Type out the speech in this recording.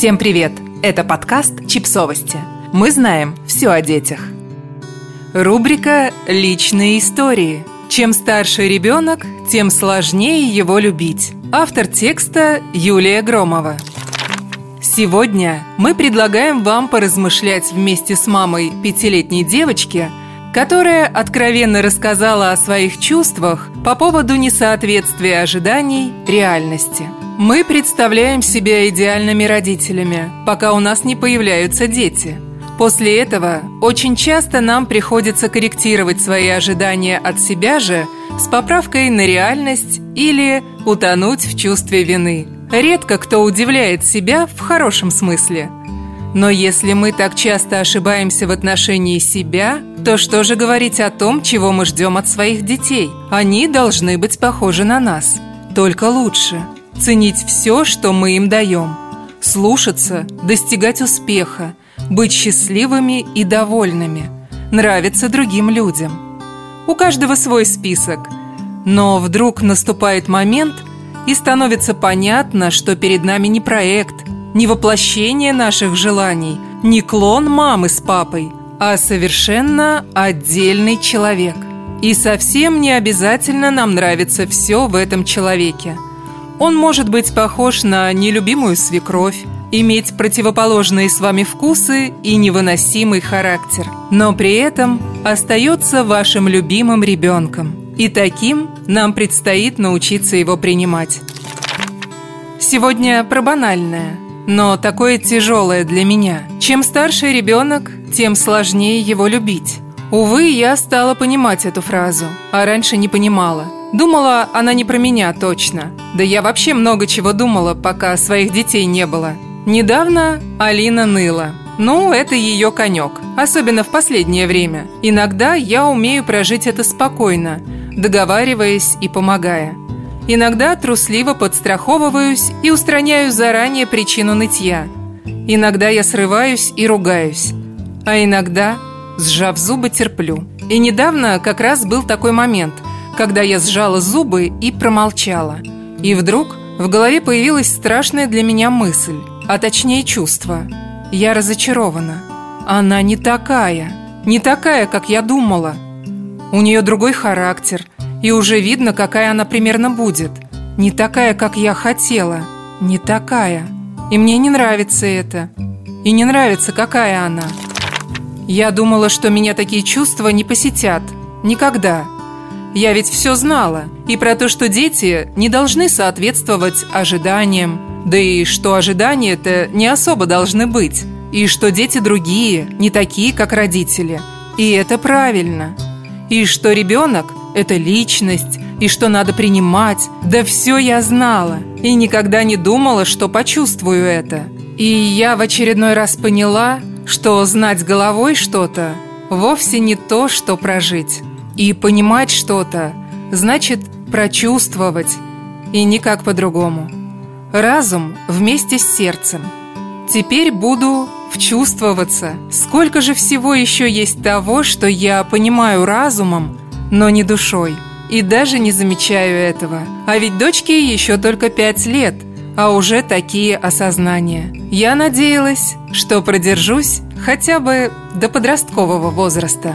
Всем привет! Это подкаст «Чипсовости». Мы знаем все о детях. Рубрика «Личные истории». Чем старше ребенок, тем сложнее его любить. Автор текста Юлия Громова. Сегодня мы предлагаем вам поразмышлять вместе с мамой пятилетней девочки, которая откровенно рассказала о своих чувствах по поводу несоответствия ожиданий реальности. Мы представляем себя идеальными родителями, пока у нас не появляются дети. После этого очень часто нам приходится корректировать свои ожидания от себя же с поправкой на реальность или утонуть в чувстве вины. Редко кто удивляет себя в хорошем смысле. Но если мы так часто ошибаемся в отношении себя, то что же говорить о том, чего мы ждем от своих детей? Они должны быть похожи на нас, только лучше. Ценить все, что мы им даем. Слушаться, достигать успеха, быть счастливыми и довольными, нравиться другим людям. У каждого свой список. Но вдруг наступает момент, и становится понятно, что перед нами не проект, не воплощение наших желаний, не клон мамы с папой, а совершенно отдельный человек. И совсем не обязательно нам нравится все в этом человеке. Он может быть похож на нелюбимую свекровь, иметь противоположные с вами вкусы и невыносимый характер, но при этом остается вашим любимым ребенком. И таким нам предстоит научиться его принимать. Сегодня про банальное, но такое тяжелое для меня. Чем старше ребенок, тем сложнее его любить. Увы, я стала понимать эту фразу, а раньше не понимала. Думала, она не про меня точно. Да я вообще много чего думала, пока своих детей не было. Недавно Алина ныла. Ну, это ее конек, особенно в последнее время. Иногда я умею прожить это спокойно, договариваясь и помогая. Иногда трусливо подстраховываюсь и устраняю заранее причину нытья. Иногда я срываюсь и ругаюсь. А иногда, сжав зубы, терплю. И недавно как раз был такой момент, когда я сжала зубы и промолчала. И вдруг в голове появилась страшная для меня мысль, а точнее чувство. Я разочарована. Она не такая. Не такая, как я думала. У нее другой характер, и уже видно, какая она примерно будет. Не такая, как я хотела. Не такая. И мне не нравится это. И не нравится, какая она. Я думала, что меня такие чувства не посетят. Никогда. Я ведь все знала. И про то, что дети не должны соответствовать ожиданиям. Да и что ожидания-то не особо должны быть. И что дети другие, не такие, как родители. И это правильно. И что ребенок – это личность. И что надо принимать. Да все я знала. И никогда не думала, что почувствую это. И я в очередной раз поняла, что знать головой что-то вовсе не то, что прожить. И понимать что-то значит прочувствовать. И никак по-другому. Разум вместе с сердцем. Теперь буду вчувствоваться. Сколько же всего еще есть того, что я понимаю разумом, но не душой. И даже не замечаю этого. А ведь дочке еще только 5 лет, а уже такие осознания. Я надеялась, что продержусь хотя бы до подросткового возраста.